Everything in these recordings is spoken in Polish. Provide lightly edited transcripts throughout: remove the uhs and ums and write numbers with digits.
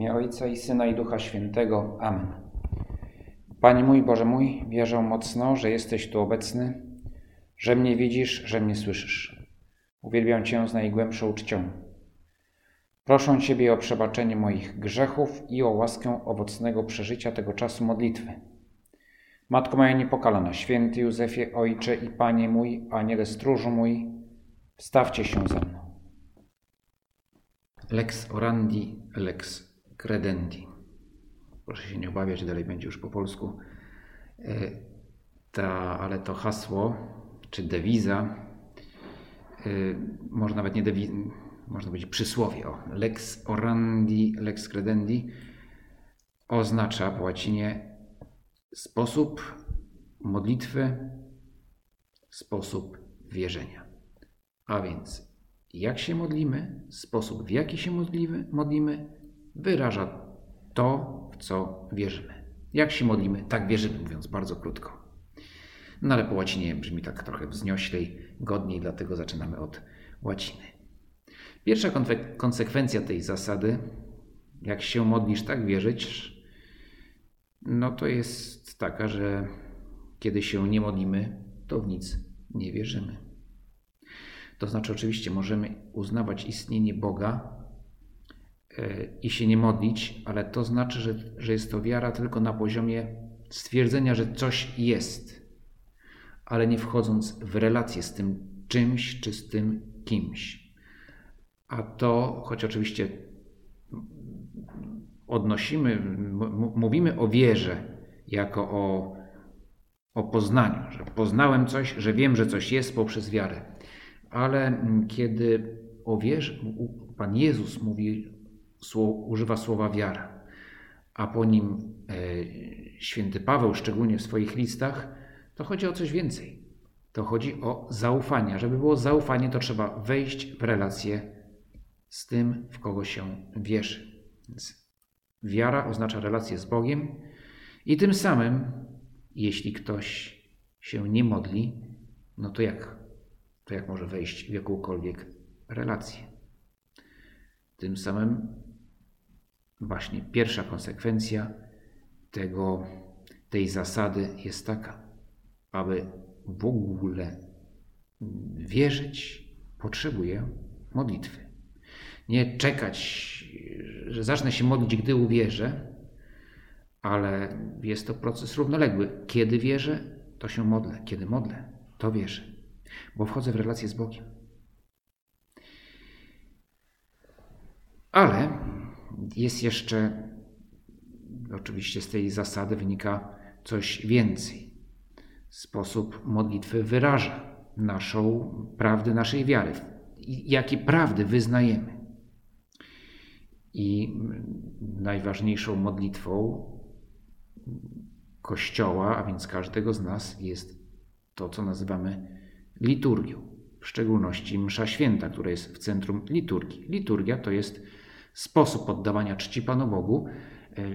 W imię Ojca i Syna, i Ducha Świętego. Amen. Panie mój, Boże mój, wierzę mocno, że jesteś tu obecny, że mnie widzisz, że mnie słyszysz. Uwielbiam Cię z najgłębszą uczcią. Proszę Ciebie o przebaczenie moich grzechów i o łaskę owocnego przeżycia tego czasu modlitwy. Matko moja niepokalana, święty Józefie, Ojcze i Panie mój, Aniele stróżu mój, wstawcie się ze mną. Lex orandi, lex credendi. Proszę się nie obawiać, dalej będzie już po polsku. Ale to hasło, czy dewiza, może nawet nie dewiza, można powiedzieć przysłowie. Lex orandi, lex credendi oznacza po łacinie sposób modlitwy, sposób wierzenia. A więc jak się modlimy, sposób w jaki się modlimy, wyraża to, w co wierzymy. Jak się modlimy, tak wierzymy, mówiąc bardzo krótko. No ale po łacinie brzmi tak trochę wznioślej, godniej, dlatego zaczynamy od łaciny. Pierwsza konsekwencja tej zasady, jak się modlisz, tak wierzysz, no to jest taka, że kiedy się nie modlimy, to w nic nie wierzymy. To znaczy oczywiście możemy uznawać istnienie Boga i się nie modlić, ale to znaczy, że jest to wiara tylko na poziomie stwierdzenia, że coś jest, ale nie wchodząc w relację z tym czymś czy z tym kimś. A to, choć oczywiście mówimy o wierze jako o poznaniu, że poznałem coś, że wiem, że coś jest poprzez wiarę, ale kiedy o wierze, Pan Jezus mówi, używa słowa wiara, a po nim święty Paweł, szczególnie w swoich listach, to chodzi o coś więcej. To chodzi o zaufanie. Żeby było zaufanie, to trzeba wejść w relację z tym, w kogo się wierzy. Więc wiara oznacza relację z Bogiem i tym samym, jeśli ktoś się nie modli, no to jak może wejść w jakąkolwiek relację? Tym samym właśnie pierwsza konsekwencja tej zasady jest taka, aby w ogóle wierzyć, potrzebuję modlitwy. Nie czekać, że zacznę się modlić, gdy uwierzę, ale jest to proces równoległy. Kiedy wierzę, to się modlę. Kiedy modlę, to wierzę, bo wchodzę w relację z Bogiem. Ale jest jeszcze, oczywiście z tej zasady wynika coś więcej. Sposób modlitwy wyraża prawdę naszej wiary. Jakie prawdy wyznajemy. I najważniejszą modlitwą Kościoła, a więc każdego z nas, jest to, co nazywamy liturgią. W szczególności msza święta, która jest w centrum liturgii. Liturgia to jest sposób oddawania czci Panu Bogu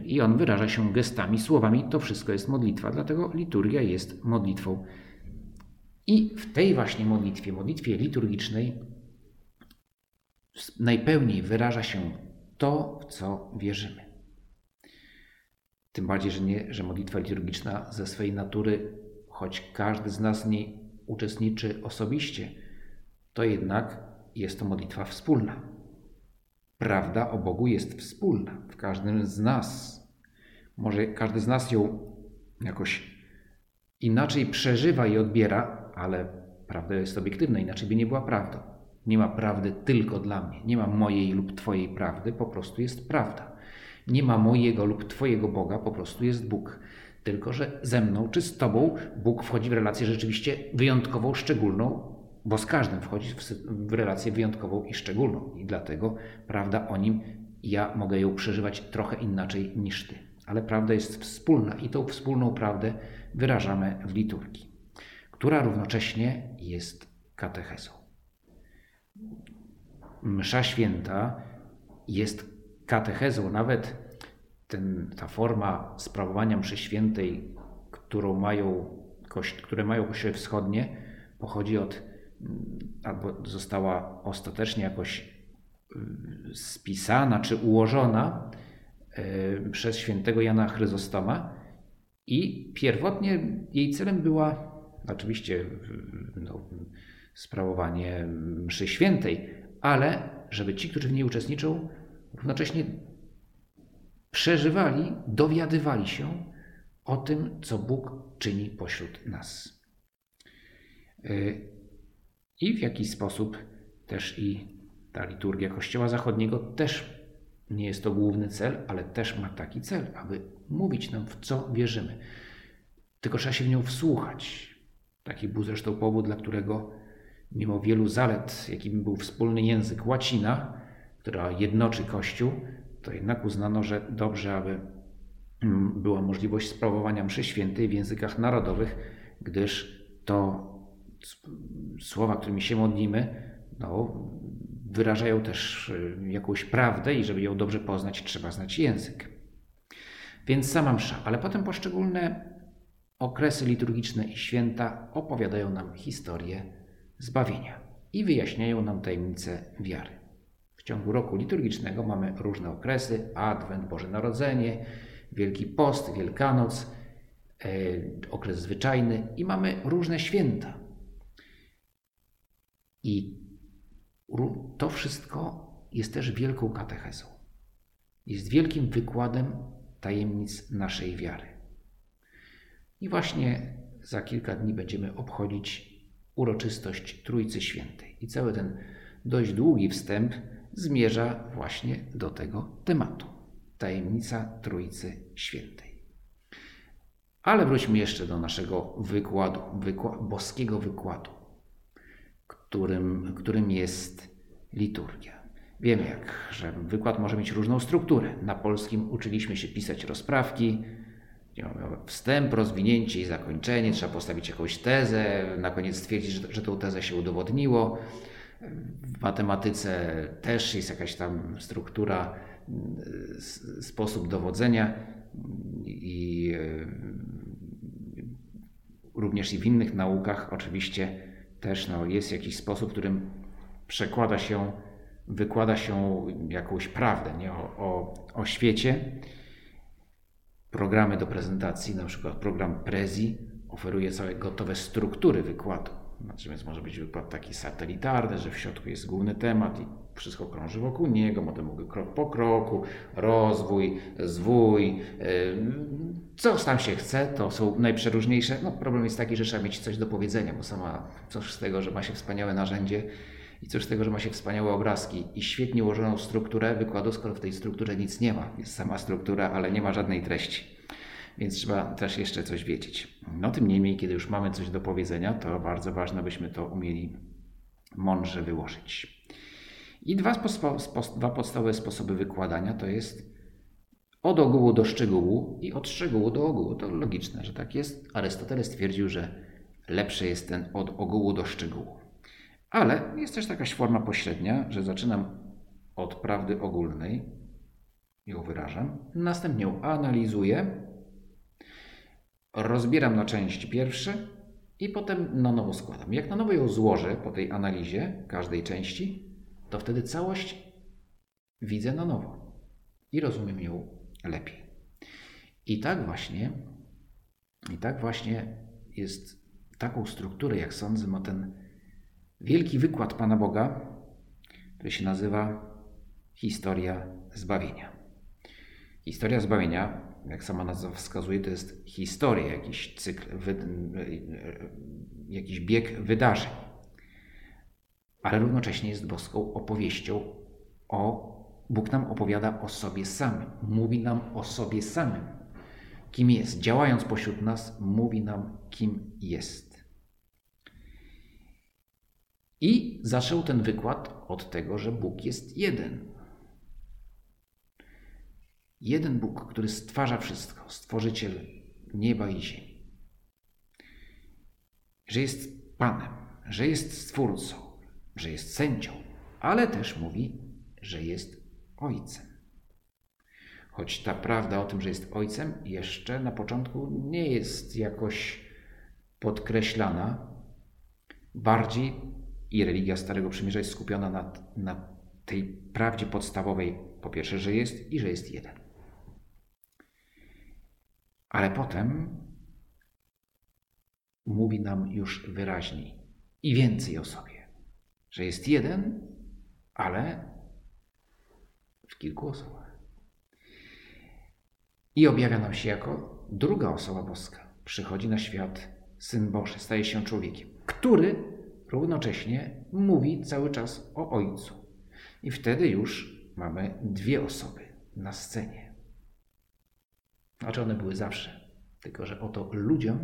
i on wyraża się gestami, słowami. To wszystko jest modlitwa, dlatego liturgia jest modlitwą. I w tej właśnie modlitwie liturgicznej najpełniej wyraża się to, w co wierzymy. Tym bardziej, że modlitwa liturgiczna ze swej natury, choć każdy z nas w niej uczestniczy osobiście, to jednak jest to modlitwa wspólna. Prawda o Bogu jest wspólna w każdym z nas. Może każdy z nas ją jakoś inaczej przeżywa i odbiera, ale prawda jest obiektywna, inaczej by nie była prawdą. Nie ma prawdy tylko dla mnie. Nie ma mojej lub Twojej prawdy, po prostu jest prawda. Nie ma mojego lub Twojego Boga, po prostu jest Bóg. Tylko że ze mną czy z Tobą Bóg wchodzi w relację rzeczywiście wyjątkową, szczególną, bo z każdym wchodzi w relację wyjątkową i szczególną. I dlatego prawda o Nim, ja mogę ją przeżywać trochę inaczej niż Ty. Ale prawda jest wspólna i tą wspólną prawdę wyrażamy w liturgii, która równocześnie jest katechezą. Msza święta jest katechezą, nawet ta forma sprawowania mszy świętej, które mają kościoły wschodnie, pochodzi albo została ostatecznie jakoś spisana czy ułożona przez świętego Jana Chryzostoma i pierwotnie jej celem była oczywiście sprawowanie mszy świętej, ale żeby ci, którzy w niej uczestniczą, równocześnie przeżywali, dowiadywali się o tym, co Bóg czyni pośród nas. I w jakiś sposób też i ta liturgia Kościoła Zachodniego też nie jest to główny cel, ale też ma taki cel, aby mówić nam, w co wierzymy. Tylko trzeba się w nią wsłuchać. Taki był zresztą powód, dla którego mimo wielu zalet, jakim był wspólny język łacina, która jednoczy Kościół, to jednak uznano, że dobrze, aby była możliwość sprawowania mszy świętej w językach narodowych, gdyż to słowa, którymi się modlimy, wyrażają też jakąś prawdę i żeby ją dobrze poznać, trzeba znać język. Więc sama msza, ale potem poszczególne okresy liturgiczne i święta opowiadają nam historię zbawienia i wyjaśniają nam tajemnice wiary. W ciągu roku liturgicznego mamy różne okresy: Adwent, Boże Narodzenie, Wielki Post, Wielkanoc, okres zwyczajny i mamy różne święta. I to wszystko jest też wielką katechezą. Jest wielkim wykładem tajemnic naszej wiary. I właśnie za kilka dni będziemy obchodzić uroczystość Trójcy Świętej. I cały ten dość długi wstęp zmierza właśnie do tego tematu. Tajemnica Trójcy Świętej. Ale wróćmy jeszcze do naszego wykładu, boskiego wykładu, którym jest liturgia. Wiem, że wykład może mieć różną strukturę. Na polskim uczyliśmy się pisać rozprawki. Wstęp, rozwinięcie i zakończenie. Trzeba postawić jakąś tezę, na koniec stwierdzić, że tę tezę się udowodniło. W matematyce też jest jakaś tam struktura, sposób dowodzenia i również i w innych naukach oczywiście też jest jakiś sposób, w którym wykłada się jakąś prawdę o świecie. Programy do prezentacji, na przykład program Prezi, oferuje całe gotowe struktury wykładu. Znaczy, więc może być wykład taki satelitarny, że w środku jest główny temat i wszystko krąży wokół niego, potem mogę krok po kroku, rozwój, zwój, co tam się chce, to są najprzeróżniejsze. Problem jest taki, że trzeba mieć coś do powiedzenia, bo sama coś z tego, że ma się wspaniałe narzędzie i coś z tego, że ma się wspaniałe obrazki i świetnie ułożoną strukturę wykładu, skoro w tej strukturze nic nie ma. Jest sama struktura, ale nie ma żadnej treści. Więc trzeba też jeszcze coś wiedzieć. Tym niemniej, kiedy już mamy coś do powiedzenia, to bardzo ważne, byśmy to umieli mądrze wyłożyć. I dwa podstawowe sposoby wykładania to jest od ogółu do szczegółu i od szczegółu do ogółu. To logiczne, że tak jest. Arystoteles twierdził, że lepszy jest ten od ogółu do szczegółu. Ale jest też jakaś forma pośrednia, że zaczynam od prawdy ogólnej, ją wyrażam, następnie ją analizuję, rozbieram na części pierwsze i potem na nowo składam. Jak na nowo ją złożę po tej analizie każdej części, to wtedy całość widzę na nowo i rozumiem ją lepiej. I tak właśnie jest, taką strukturę, jak sądzę, ma ten wielki wykład Pana Boga, który się nazywa Historia Zbawienia. Historia zbawienia, jak sama nazwa wskazuje, to jest historia, jakiś cykl, jakiś bieg wydarzeń, ale równocześnie jest boską opowieścią. Bóg nam opowiada o sobie samym, mówi nam o sobie samym, kim jest. Działając pośród nas, mówi nam, kim jest. I zaczął ten wykład od tego, że Bóg jest jeden. Jeden Bóg, który stwarza wszystko, stworzyciel nieba i ziemi. Że jest Panem, że jest Stwórcą, że jest sędzią, ale też mówi, że jest Ojcem. Choć ta prawda o tym, że jest Ojcem, jeszcze na początku nie jest jakoś podkreślana. Bardziej i religia Starego Przymierza jest skupiona na tej prawdzie podstawowej, po pierwsze, że jest i że jest jeden. Ale potem mówi nam już wyraźniej i więcej o sobie, że jest jeden, ale w kilku osobach. I objawia nam się jako druga osoba boska. Przychodzi na świat Syn Boży, staje się człowiekiem, który równocześnie mówi cały czas o Ojcu. I wtedy już mamy dwie osoby na scenie. Znaczy one były zawsze, tylko że oto ludziom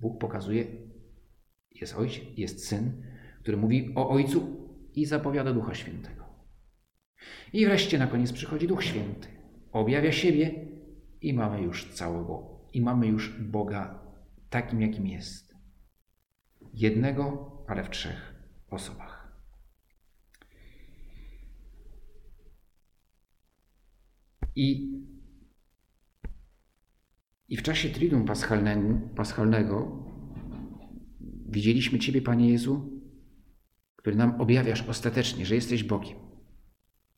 Bóg pokazuje, jest Ojciec, jest Syn, który mówi o Ojcu i zapowiada Ducha Świętego. I wreszcie na koniec przychodzi Duch Święty, objawia siebie i mamy już całego, i mamy już Boga takim, jakim jest. Jednego, ale w trzech osobach. I w czasie Triduum Paschalnego widzieliśmy Ciebie, Panie Jezu, który nam objawiasz ostatecznie, że jesteś Bogiem.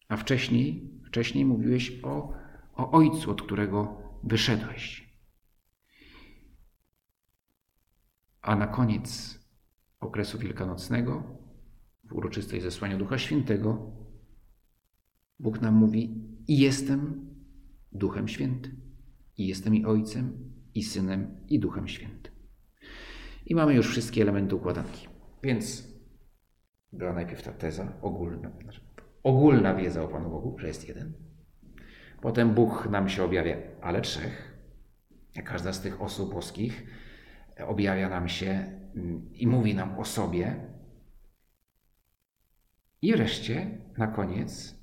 A wcześniej mówiłeś o Ojcu, od którego wyszedłeś. A na koniec okresu wielkanocnego, w uroczystej zesłaniu Ducha Świętego, Bóg nam mówi: i jestem Duchem Świętym. I jestem i Ojcem, i Synem, i Duchem Świętym. I mamy już wszystkie elementy układanki. Więc była najpierw ta teza ogólna wiedza o Panu Bogu, że jest jeden. Potem Bóg nam się objawia, ale trzech. A każda z tych osób boskich objawia nam się i mówi nam o sobie. I wreszcie, na koniec,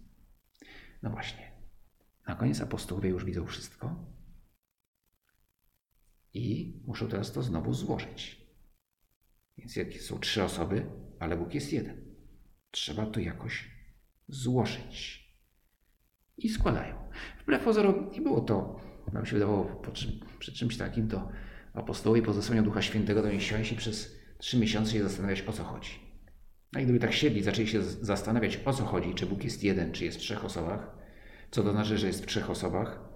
no właśnie, na koniec apostołowie już widzą wszystko. I muszą teraz to znowu złożyć. Więc są trzy osoby, ale Bóg jest jeden. Trzeba to jakoś złożyć. I składają. Wbrew pozorom nie było to, nam się wydawało, przy czymś takim, to apostołowie po zesłaniu Ducha Świętego to siąść i przez 3 miesiące się zastanawiać, o co chodzi. A gdyby tak siedli, zaczęli się zastanawiać, o co chodzi, czy Bóg jest jeden, czy jest w trzech osobach, co to znaczy, że jest w trzech osobach,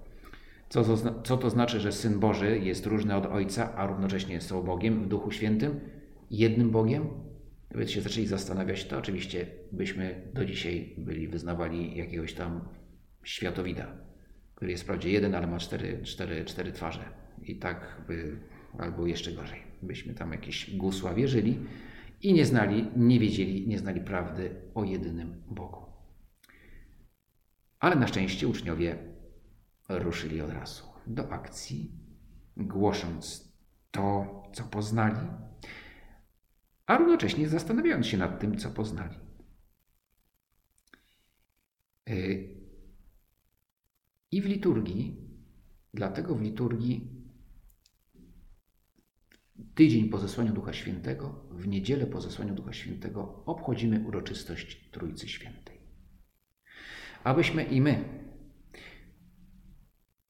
co to znaczy, że Syn Boży jest różny od Ojca, a równocześnie jest Bogiem w Duchu Świętym, jednym Bogiem? Gdyby się zaczęli zastanawiać, to oczywiście byśmy do dzisiaj wyznawali jakiegoś tam światowida, który jest wprawdzie jeden, ale ma cztery twarze. I tak by, albo jeszcze gorzej, byśmy tam jakieś gusła wierzyli i nie znali prawdy o jedynym Bogu. Ale na szczęście uczniowie ruszyli od razu do akcji, głosząc to, co poznali, a równocześnie zastanawiając się nad tym, co poznali. I w liturgii, dlatego w liturgii tydzień po zesłaniu Ducha Świętego, w niedzielę po zesłaniu Ducha Świętego obchodzimy uroczystość Trójcy Świętej. Abyśmy i my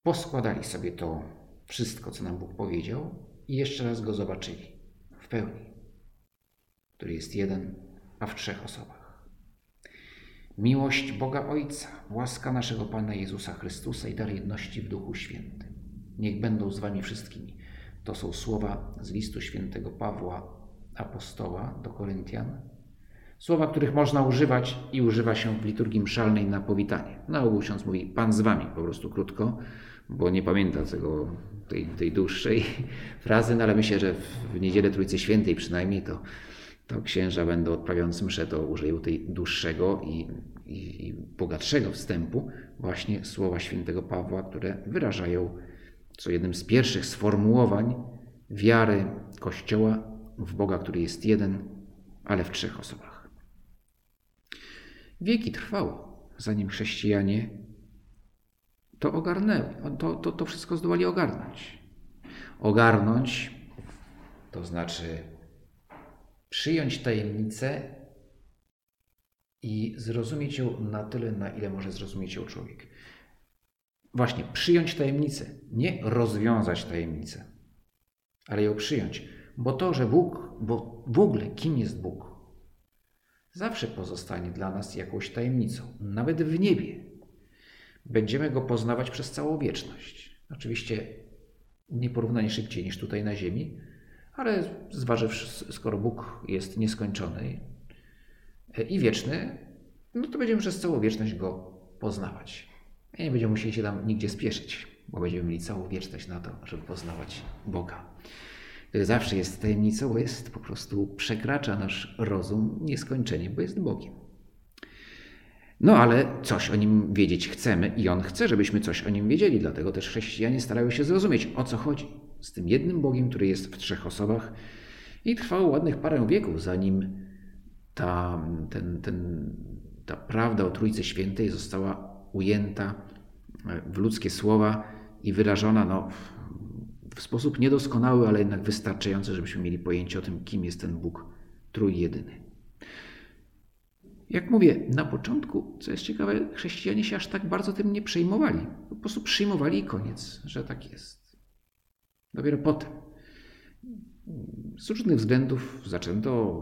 poskładali sobie to wszystko, co nam Bóg powiedział, i jeszcze raz Go zobaczyli w pełni, który jest jeden, a w trzech osobach. Miłość Boga Ojca, łaska naszego Pana Jezusa Chrystusa i dar jedności w Duchu Świętym. Niech będą z wami wszystkimi. To są słowa z listu świętego Pawła, apostoła do Koryntian. Słowa, których można używać i używa się w liturgii mszalnej na powitanie. Na ogół ksiądz mówi: Pan z wami, po prostu krótko, bo nie pamięta tej dłuższej frazy, no ale myślę, że w niedzielę Trójcy Świętej przynajmniej to księża będą odprawiając mszę, to użyją tej dłuższego i bogatszego wstępu, właśnie słowa świętego Pawła, które wyrażają, co jednym z pierwszych sformułowań, wiary Kościoła w Boga, który jest jeden, ale w trzech osobach. Wieki trwało, zanim chrześcijanie to ogarnęli, to wszystko zdołali ogarnąć. Ogarnąć to znaczy przyjąć tajemnicę i zrozumieć ją na tyle, na ile może zrozumieć ją człowiek. Właśnie, przyjąć tajemnicę, nie rozwiązać tajemnicę, ale ją przyjąć. Bo to, że Bóg, bo w ogóle kim jest Bóg, zawsze pozostanie dla nas jakąś tajemnicą, nawet w niebie. Będziemy Go poznawać przez całą wieczność. Oczywiście nieporównanie szybciej niż tutaj na ziemi, ale zważywszy, skoro Bóg jest nieskończony i wieczny, no to będziemy przez całą wieczność Go poznawać. I nie będziemy musieli się tam nigdzie spieszyć, bo będziemy mieli całą wieczność na to, żeby poznawać Boga. To zawsze jest tajemnicą, bo jest po prostu, przekracza nasz rozum nieskończenie, bo jest Bogiem. No ale coś o Nim wiedzieć chcemy i On chce, żebyśmy coś o Nim wiedzieli, dlatego też chrześcijanie starają się zrozumieć, o co chodzi z tym jednym Bogiem, który jest w trzech osobach i trwało ładnych parę wieków, zanim ta prawda o Trójcy Świętej została ujęta w ludzkie słowa i wyrażona w sposób niedoskonały, ale jednak wystarczający, żebyśmy mieli pojęcie o tym, kim jest ten Bóg trójjedyny. Jak mówię, na początku, co jest ciekawe, chrześcijanie się aż tak bardzo tym nie przejmowali. Po prostu przyjmowali i koniec, że tak jest. Dopiero potem z różnych względów zaczęto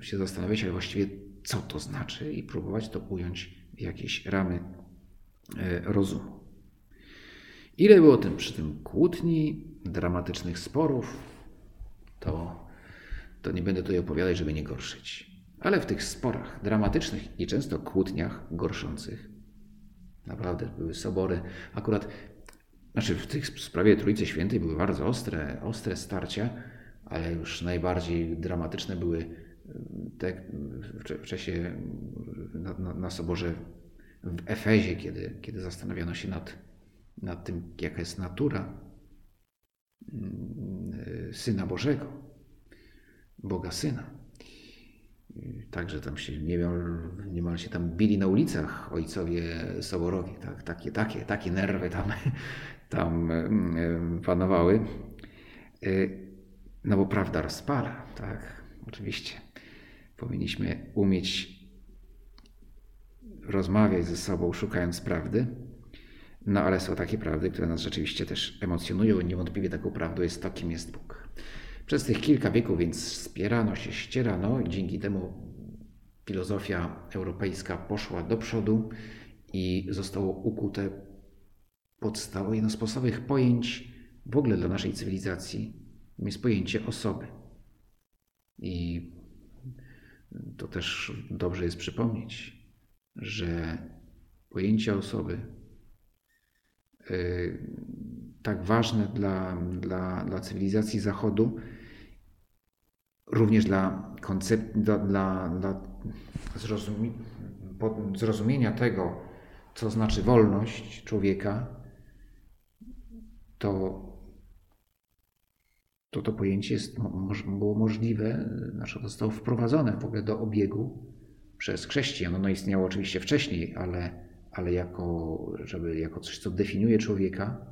się zastanawiać, ale właściwie co to znaczy i próbować to ująć w jakieś ramy rozumu. Ile było przy tym kłótni, dramatycznych sporów, to nie będę tutaj opowiadać, żeby nie gorszyć. Ale w tych sporach dramatycznych i często kłótniach gorszących, naprawdę były sobory, w tej sprawie Trójcy Świętej były bardzo ostre starcia, ale już najbardziej dramatyczne były te w czasie na soborze w Efezie, kiedy zastanawiano się nad tym, jaka jest natura Syna Bożego, Boga Syna. Także tam się niemal się tam bili na ulicach ojcowie soborowi. Tak, takie nerwy tam panowały. No bo prawda rozpala, tak, oczywiście. Powinniśmy umieć rozmawiać ze sobą, szukając prawdy. No ale są takie prawdy, które nas rzeczywiście też emocjonują. Niewątpliwie taką prawdą jest to, kim jest Bóg. Przez tych kilka wieków więc spierano się, ścierano i dzięki temu filozofia europejska poszła do przodu i zostało ukute podstawowe, jedno z podstawowych pojęć w ogóle dla naszej cywilizacji jest pojęcie osoby. I to też dobrze jest przypomnieć, że pojęcie osoby tak ważne dla cywilizacji Zachodu, również dla zrozumienia tego, co znaczy wolność człowieka, to pojęcie było możliwe, zostało wprowadzone w ogóle do obiegu przez chrześcijan. Ono istniało oczywiście wcześniej, ale jako coś, co definiuje człowieka,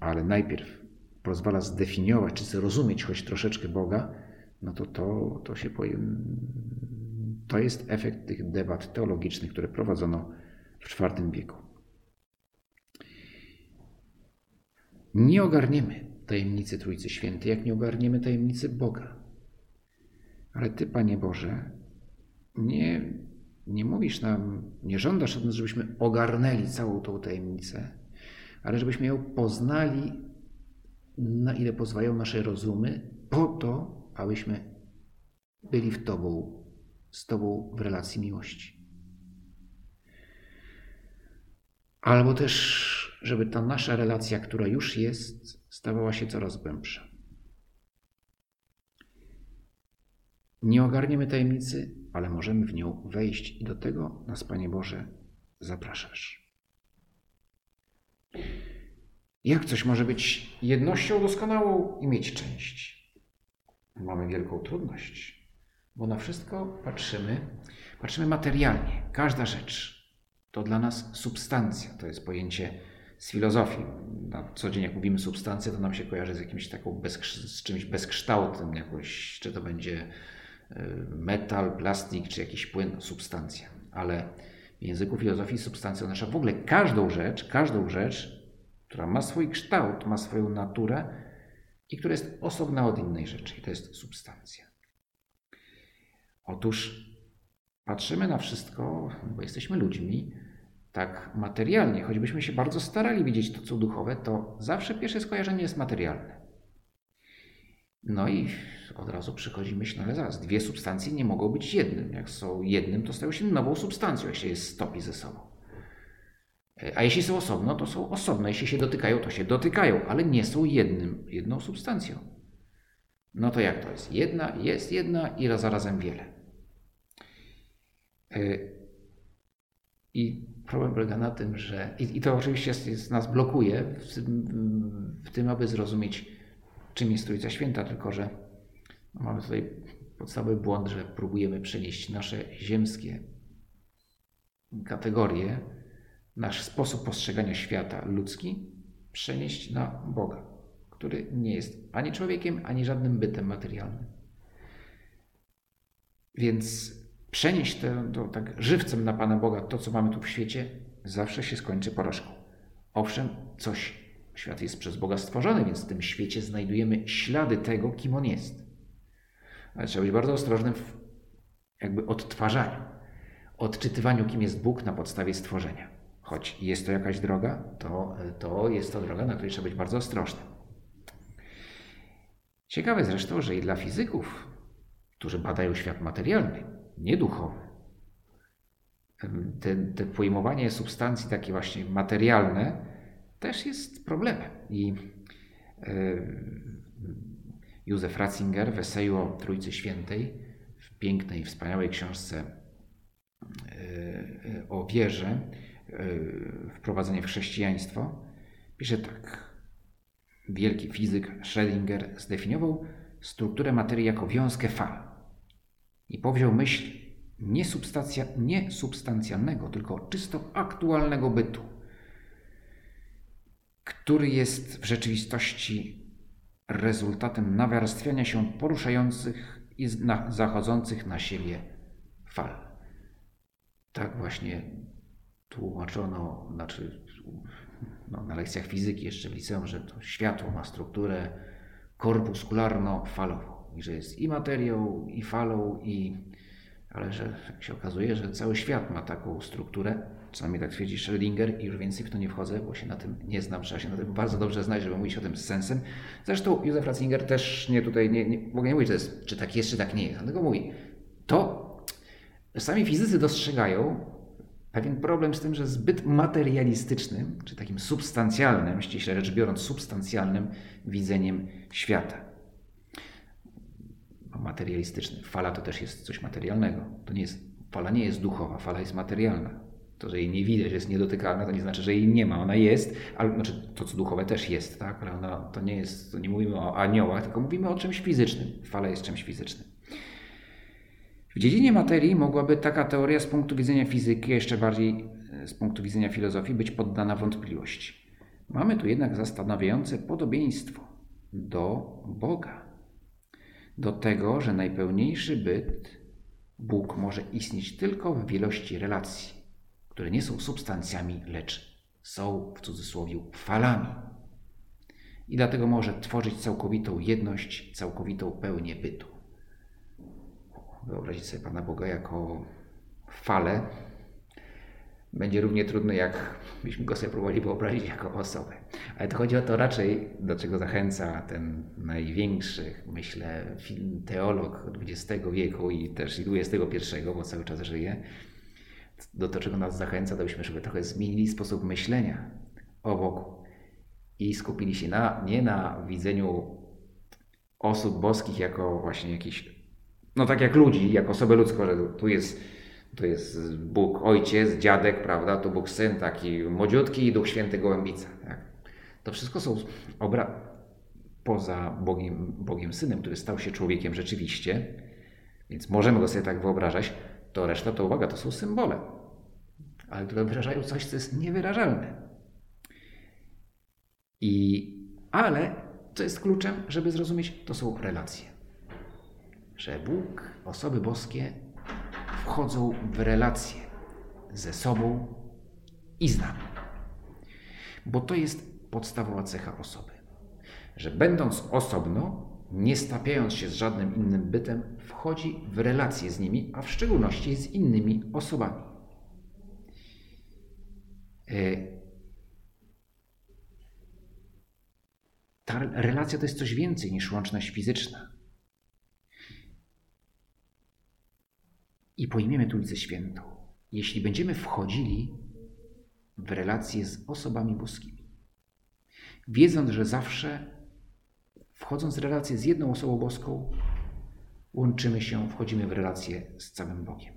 ale najpierw pozwala zdefiniować, czy zrozumieć choć troszeczkę Boga, to jest efekt tych debat teologicznych, które prowadzono w IV wieku. Nie ogarniemy tajemnicy Trójcy Świętej, jak nie ogarniemy tajemnicy Boga. Ale Ty, Panie Boże, nie mówisz nam, nie żądasz od nas, żebyśmy ogarnęli całą tą tajemnicę, ale żebyśmy ją poznali, na ile pozwalają nasze rozumy, po to, abyśmy byli z Tobą w relacji miłości. Albo też, żeby ta nasza relacja, która już jest, stawała się coraz głębsza. Nie ogarniemy tajemnicy, ale możemy w nią wejść i do tego nas, Panie Boże, zapraszasz. Jak coś może być jednością doskonałą i mieć część? Mamy wielką trudność, bo na wszystko patrzymy materialnie. Każda rzecz to dla nas substancja. To jest pojęcie z filozofii. Na co dzień jak mówimy substancja, to nam się kojarzy z jakimś z czymś bezkształtnym, czy to będzie metal, plastik, czy jakiś płyn, substancja. Ale w języku filozofii substancja nasza w ogóle każdą rzecz, która ma swój kształt, ma swoją naturę i która jest osobna od innej rzeczy. I to jest substancja. Otóż patrzymy na wszystko, bo jesteśmy ludźmi, tak materialnie, choćbyśmy się bardzo starali widzieć to, co duchowe, to zawsze pierwsze skojarzenie jest materialne. No i od razu przychodzi myśl, ale zaraz, dwie substancje nie mogą być jednym. Jak są jednym, to stają się nową substancją, jak się je stopi ze sobą. A jeśli są osobno, to są osobne. Jeśli się dotykają, to się dotykają, ale nie są jedną substancją. No to jak to jest? Jedna jest jedna i zarazem wiele. I problem polega na tym, że... I to oczywiście nas blokuje w tym, aby zrozumieć, czym jest Trójca Święta, tylko że mamy tutaj podstawowy błąd, że próbujemy przenieść nasze ziemskie kategorie, nasz sposób postrzegania świata ludzki, przenieść na Boga, który nie jest ani człowiekiem, ani żadnym bytem materialnym. Więc przenieść to tak żywcem na Pana Boga, to co mamy tu w świecie, zawsze się skończy porażką. Owszem, świat jest przez Boga stworzony, więc w tym świecie znajdujemy ślady tego, kim On jest. Ale trzeba być bardzo ostrożnym w jakby odtwarzaniu, odczytywaniu, kim jest Bóg na podstawie stworzenia. Choć jest to jakaś droga, to jest to droga, na której trzeba być bardzo ostrożnym. Ciekawe zresztą, że i dla fizyków, którzy badają świat materialny, nieduchowy, te pojmowanie substancji takie właśnie materialne też jest problemem. I Józef Ratzinger w eseju o Trójcy Świętej, w pięknej, wspaniałej książce o wierze, Wprowadzenie w chrześcijaństwo, pisze tak. Wielki fizyk Schrödinger zdefiniował strukturę materii jako wiązkę fal i powziął myśl nie substancjalnego, tylko czysto aktualnego bytu, który jest w rzeczywistości rezultatem nawarstwiania się poruszających i zachodzących na siebie fal. Tak właśnie tłumaczono, na lekcjach fizyki jeszcze w liceum, że to światło ma strukturę korpuskularno-falową i że jest i materią, i falą, ale że się okazuje, że cały świat ma taką strukturę, czasami tak twierdzi Schrödinger, i już więcej w to nie wchodzę, bo się na tym nie znam, trzeba się na tym bardzo dobrze znać, żeby mówić o tym z sensem. Zresztą Józef Ratzinger też nie mówi, czy tak jest, czy tak nie jest, dlatego mówi, to sami fizycy dostrzegają pewien problem z tym, że zbyt materialistycznym, czy takim substancjalnym, ściśle rzecz biorąc substancjalnym widzeniem świata. Materialistyczny. Fala to też jest coś materialnego. Fala nie jest duchowa, fala jest materialna. To, że jej nie widać, jest niedotykalna, to nie znaczy, że jej nie ma. Ona jest, ale to co duchowe też jest, tak? Ale to nie mówimy o aniołach, tylko mówimy o czymś fizycznym. Fala jest czymś fizycznym. W dziedzinie materii mogłaby taka teoria z punktu widzenia fizyki, a jeszcze bardziej z punktu widzenia filozofii, być poddana wątpliwości. Mamy tu jednak zastanawiające podobieństwo do Boga, do tego, że najpełniejszy byt, Bóg, może istnieć tylko w wielości relacji, które nie są substancjami, lecz są, w cudzysłowie, falami. I dlatego może tworzyć całkowitą jedność, całkowitą pełnię bytu. Wyobrazić sobie Pana Boga jako falę będzie równie trudno, jakbyśmy go sobie próbowali wyobrazić jako osobę. Ale to chodzi o to raczej, do czego zachęca ten największy, myślę, teolog XX wieku i też XXI, bo cały czas żyje, do czego nas zachęca, to byśmy sobie trochę zmienili sposób myślenia o Bogu i skupili się nie na widzeniu osób boskich jako właśnie jakiś tak jak ludzi, jak osobę ludzką, że tu jest Bóg Ojciec, dziadek, prawda, tu Bóg Syn, taki młodziutki i Duch Święty Gołębica. Tak? To wszystko są poza Bogiem Synem, który stał się człowiekiem rzeczywiście, więc możemy go sobie tak wyobrażać, to reszta to, uwaga, to są symbole, ale które wyrażają coś, co jest niewyrażalne. Ale co jest kluczem, żeby zrozumieć, to są relacje. Że Bóg, osoby boskie wchodzą w relacje ze sobą i z nami. Bo to jest podstawowa cecha osoby. Że będąc osobno, nie stapiając się z żadnym innym bytem, wchodzi w relacje z nimi, a w szczególności z innymi osobami. ta relacja to jest coś więcej niż łączność fizyczna. I pojmiemy Trójcę Świętą, jeśli będziemy wchodzili w relacje z osobami boskimi. Wiedząc, że zawsze wchodząc w relację z jedną osobą boską, łączymy się, wchodzimy w relację z całym Bogiem.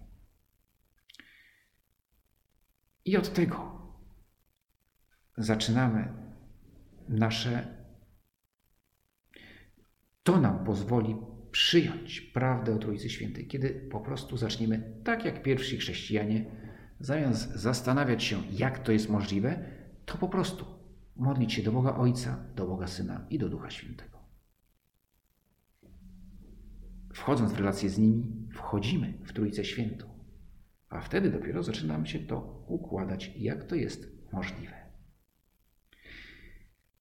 I od tego zaczynamy to nam pozwoli przyjąć prawdę o Trójcy Świętej, kiedy po prostu zaczniemy, tak jak pierwsi chrześcijanie, zamiast zastanawiać się, jak to jest możliwe, to po prostu modlić się do Boga Ojca, do Boga Syna i do Ducha Świętego. Wchodząc w relacje z nimi, wchodzimy w Trójcę Świętą, a wtedy dopiero zaczynamy się to układać, jak to jest możliwe.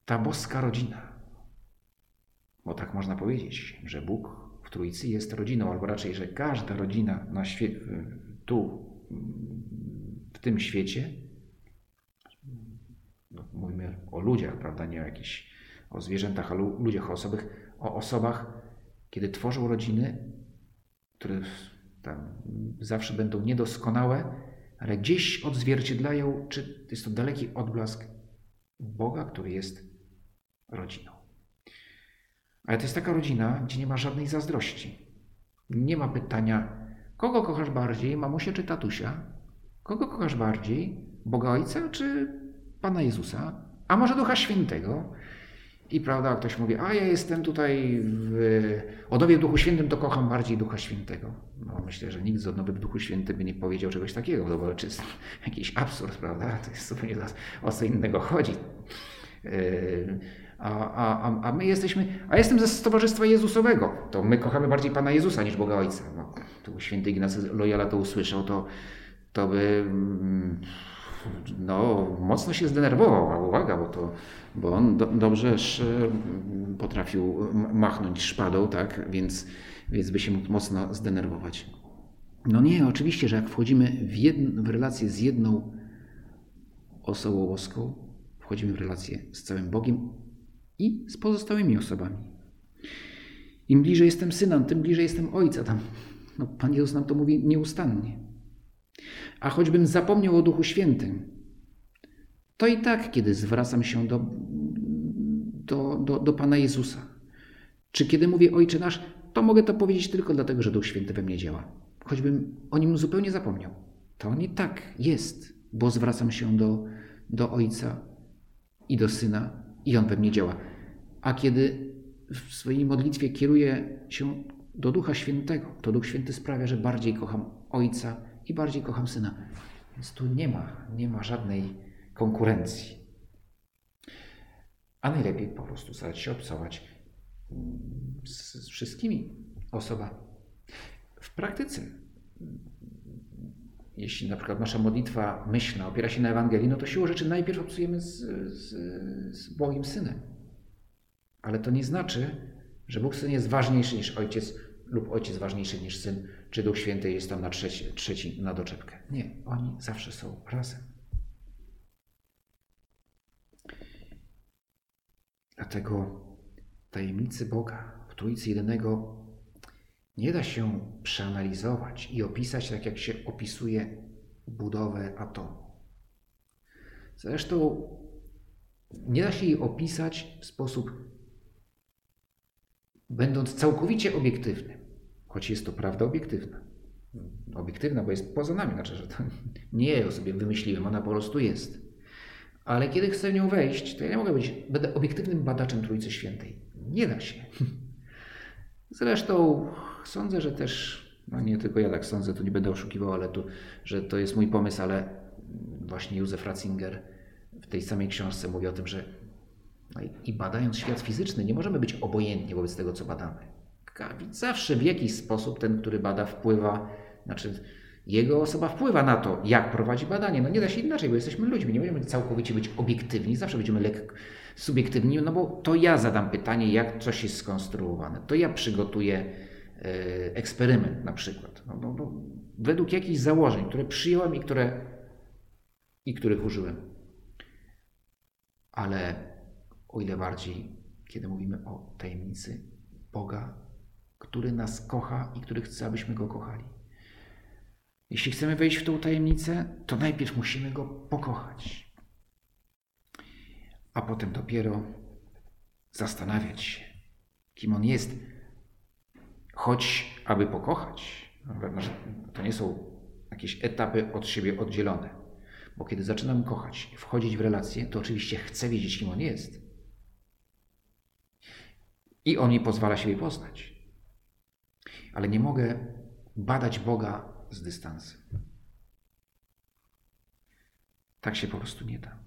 Ta boska rodzina, bo tak można powiedzieć, że Bóg w Trójcy jest rodziną, albo raczej, że każda rodzina w tym świecie, mówimy o ludziach, prawda, nie o zwierzętach, ale o ludziach, o osobach, kiedy tworzą rodziny, które tam zawsze będą niedoskonałe, ale gdzieś odzwierciedlają, czy jest to daleki odblask Boga, który jest rodziną. Ale to jest taka rodzina, gdzie nie ma żadnej zazdrości. Nie ma pytania, kogo kochasz bardziej, mamusia czy tatusia? Kogo kochasz bardziej, Boga Ojca czy Pana Jezusa? A może Ducha Świętego? I prawda, ktoś mówi, ja jestem tutaj w odnowie w Duchu Świętym, to kocham bardziej Ducha Świętego. No myślę, że nikt z odnowy w Duchu Świętym by nie powiedział czegoś takiego, bo to jest jakiś absurd, prawda? To jest zupełnie o co innego chodzi. A my jesteśmy, jestem ze Towarzystwa Jezusowego, to my kochamy bardziej Pana Jezusa niż Boga Ojca. No, tu święty Ignacy Loyola to usłyszał, to by mocno się zdenerwował, a uwaga, bo on dobrze potrafił machnąć szpadą, tak, więc by się mógł mocno zdenerwować. No nie, oczywiście, że jak wchodzimy w relację z jedną osobą boską, wchodzimy w relację z całym Bogiem i z pozostałymi osobami. Im bliżej jestem Syna, tym bliżej jestem Ojca. Pan Jezus nam to mówi nieustannie. A choćbym zapomniał o Duchu Świętym, to i tak, kiedy zwracam się do Pana Jezusa, czy kiedy mówię Ojcze nasz, to mogę to powiedzieć tylko dlatego, że Duch Święty we mnie działa. Choćbym o nim zupełnie zapomniał, to on i tak jest, bo zwracam się do Ojca i do Syna i on we mnie działa. A kiedy w swojej modlitwie kieruję się do Ducha Świętego, to Duch Święty sprawia, że bardziej kocham Ojca i bardziej kocham Syna. Więc tu nie ma żadnej konkurencji. A najlepiej po prostu starać się obcować z wszystkimi osobami. W praktyce, jeśli na przykład nasza modlitwa myślna opiera się na Ewangelii, to siłą rzeczy najpierw obcujemy z Bogiem Synem. Ale to nie znaczy, że Bóg Syn jest ważniejszy niż Ojciec lub Ojciec ważniejszy niż Syn, czy Duch Święty jest tam na trzeci na doczepkę. Nie, oni zawsze są razem. Dlatego tajemnicy Boga w Trójcy Jedynego nie da się przeanalizować i opisać tak, jak się opisuje budowę atomu. Zresztą nie da się jej opisać w sposób, będąc całkowicie obiektywnym, choć jest to prawda obiektywna. Obiektywna, bo jest poza nami, znaczy, że to nie ja ją sobie wymyśliłem, ona po prostu jest. Ale kiedy chcę w nią wejść, to ja nie mogę będę obiektywnym badaczem Trójcy Świętej. Nie da się. Zresztą sądzę, że też, nie tylko ja tak sądzę, tu nie będę oszukiwał, ale że to jest mój pomysł, ale właśnie Józef Ratzinger w tej samej książce mówi o tym, że i badając świat fizyczny nie możemy być obojętni wobec tego, co badamy. Zawsze w jakiś sposób ten, który bada, wpływa, jego osoba wpływa na to, jak prowadzi badanie. Nie da się inaczej, bo jesteśmy ludźmi, nie będziemy całkowicie być obiektywni, zawsze będziemy lekko subiektywni, bo to ja zadam pytanie, jak coś jest skonstruowane, to ja przygotuję eksperyment na przykład. Według jakichś założeń, które przyjąłem i których użyłem. Ale o ile bardziej kiedy mówimy o tajemnicy Boga, który nas kocha i który chce, abyśmy Go kochali. Jeśli chcemy wejść w tą tajemnicę, to najpierw musimy Go pokochać, a potem dopiero zastanawiać się, kim On jest, choć aby pokochać. To nie są jakieś etapy od siebie oddzielone, bo kiedy zaczynam kochać, wchodzić w relację, to oczywiście chcę wiedzieć, kim On jest. I On mi pozwala siebie poznać. Ale nie mogę badać Boga z dystansem. Tak się po prostu nie da.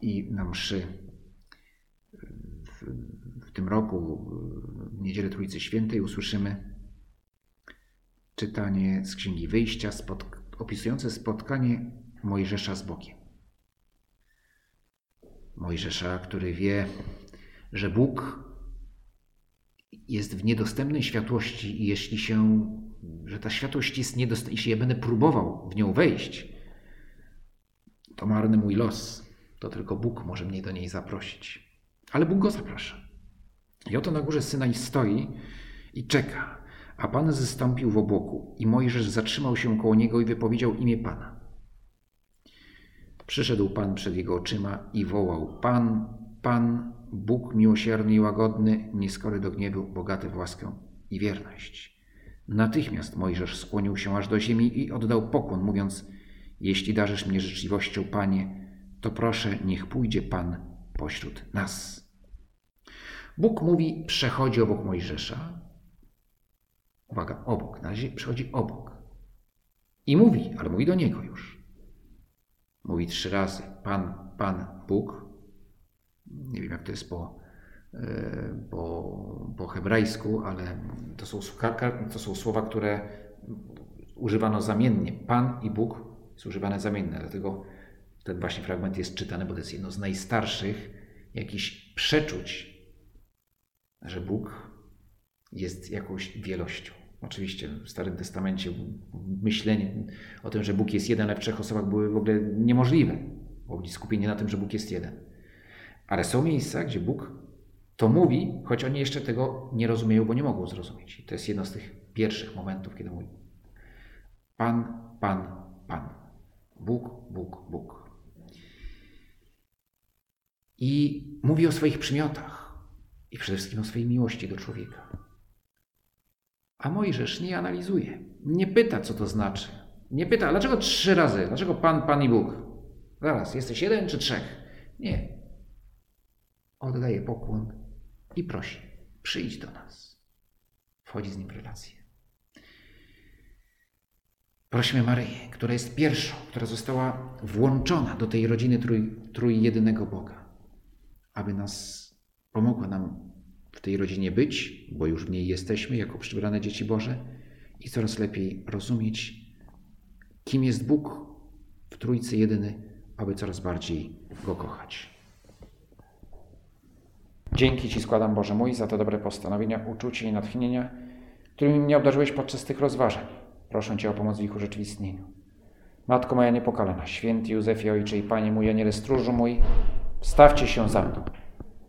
I na mszy w tym roku, w Niedzielę Trójcy Świętej, usłyszymy czytanie z Księgi Wyjścia opisujące spotkanie Mojżesza z Bogiem. Mojżesza, który wie, że Bóg jest w niedostępnej światłości i że ta światłość jest niedostępna, jeśli ja będę próbował w nią wejść, to marny mój los. To tylko Bóg może mnie do niej zaprosić. Ale Bóg go zaprasza. I oto na górze Synaj stoi i czeka, a Pan zstąpił w obłoku i Mojżesz zatrzymał się koło niego i wypowiedział imię Pana. Przyszedł Pan przed jego oczyma i wołał: Pan, Pan, Bóg miłosierny i łagodny, nieskory do gniewu, bogaty w łaskę i wierność. Natychmiast Mojżesz skłonił się aż do ziemi i oddał pokłon, mówiąc: Jeśli darzysz mnie życzliwością, Panie, to proszę, niech pójdzie Pan pośród nas. Bóg mówi, przechodzi obok Mojżesza. Uwaga, obok, na razie przechodzi obok. I mówi, ale mówi do niego już. Mówi 3 razy: Pan, Pan, Bóg. Nie wiem, jak to jest po hebrajsku, ale to są słowa, które używano zamiennie. Pan i Bóg jest używane zamiennie, dlatego ten właśnie fragment jest czytany, bo to jest jedno z najstarszych jakichś przeczuć, że Bóg jest jakąś wielością. Oczywiście w Starym Testamencie myślenie o tym, że Bóg jest jeden, ale w 3 osobach były w ogóle niemożliwe. Skupienie na tym, że Bóg jest jeden. Ale są miejsca, gdzie Bóg to mówi, choć oni jeszcze tego nie rozumieją, bo nie mogą zrozumieć. I to jest jedno z tych pierwszych momentów, kiedy mówi: Pan, Pan, Pan. Bóg, Bóg, Bóg. I mówi o swoich przymiotach i przede wszystkim o swojej miłości do człowieka. A Mojżesz nie analizuje, nie pyta, co to znaczy. Nie pyta, dlaczego 3 razy? Dlaczego Pan, Pan i Bóg? Zaraz, jesteś jeden czy 3? Nie. Oddaje pokłon i prosi: przyjdź do nas. Wchodzi z nim w relację. Prosimy Maryję, która jest pierwszą, która została włączona do tej rodziny trójjedynego Boga, aby nas pomogła nam w tej rodzinie być, bo już w niej jesteśmy jako przybrane dzieci Boże i coraz lepiej rozumieć, kim jest Bóg w Trójcy Jedyny, aby coraz bardziej Go kochać. Dzięki Ci składam, Boże mój, za te dobre postanowienia, uczucie i natchnienia, którymi mnie obdarzyłeś podczas tych rozważań. Proszę Cię o pomoc w ich urzeczywistnieniu. Matko moja niepokalana, święty Józefie, Ojcze i Panie mój, Aniele stróżu mój, wstawcie się za mną.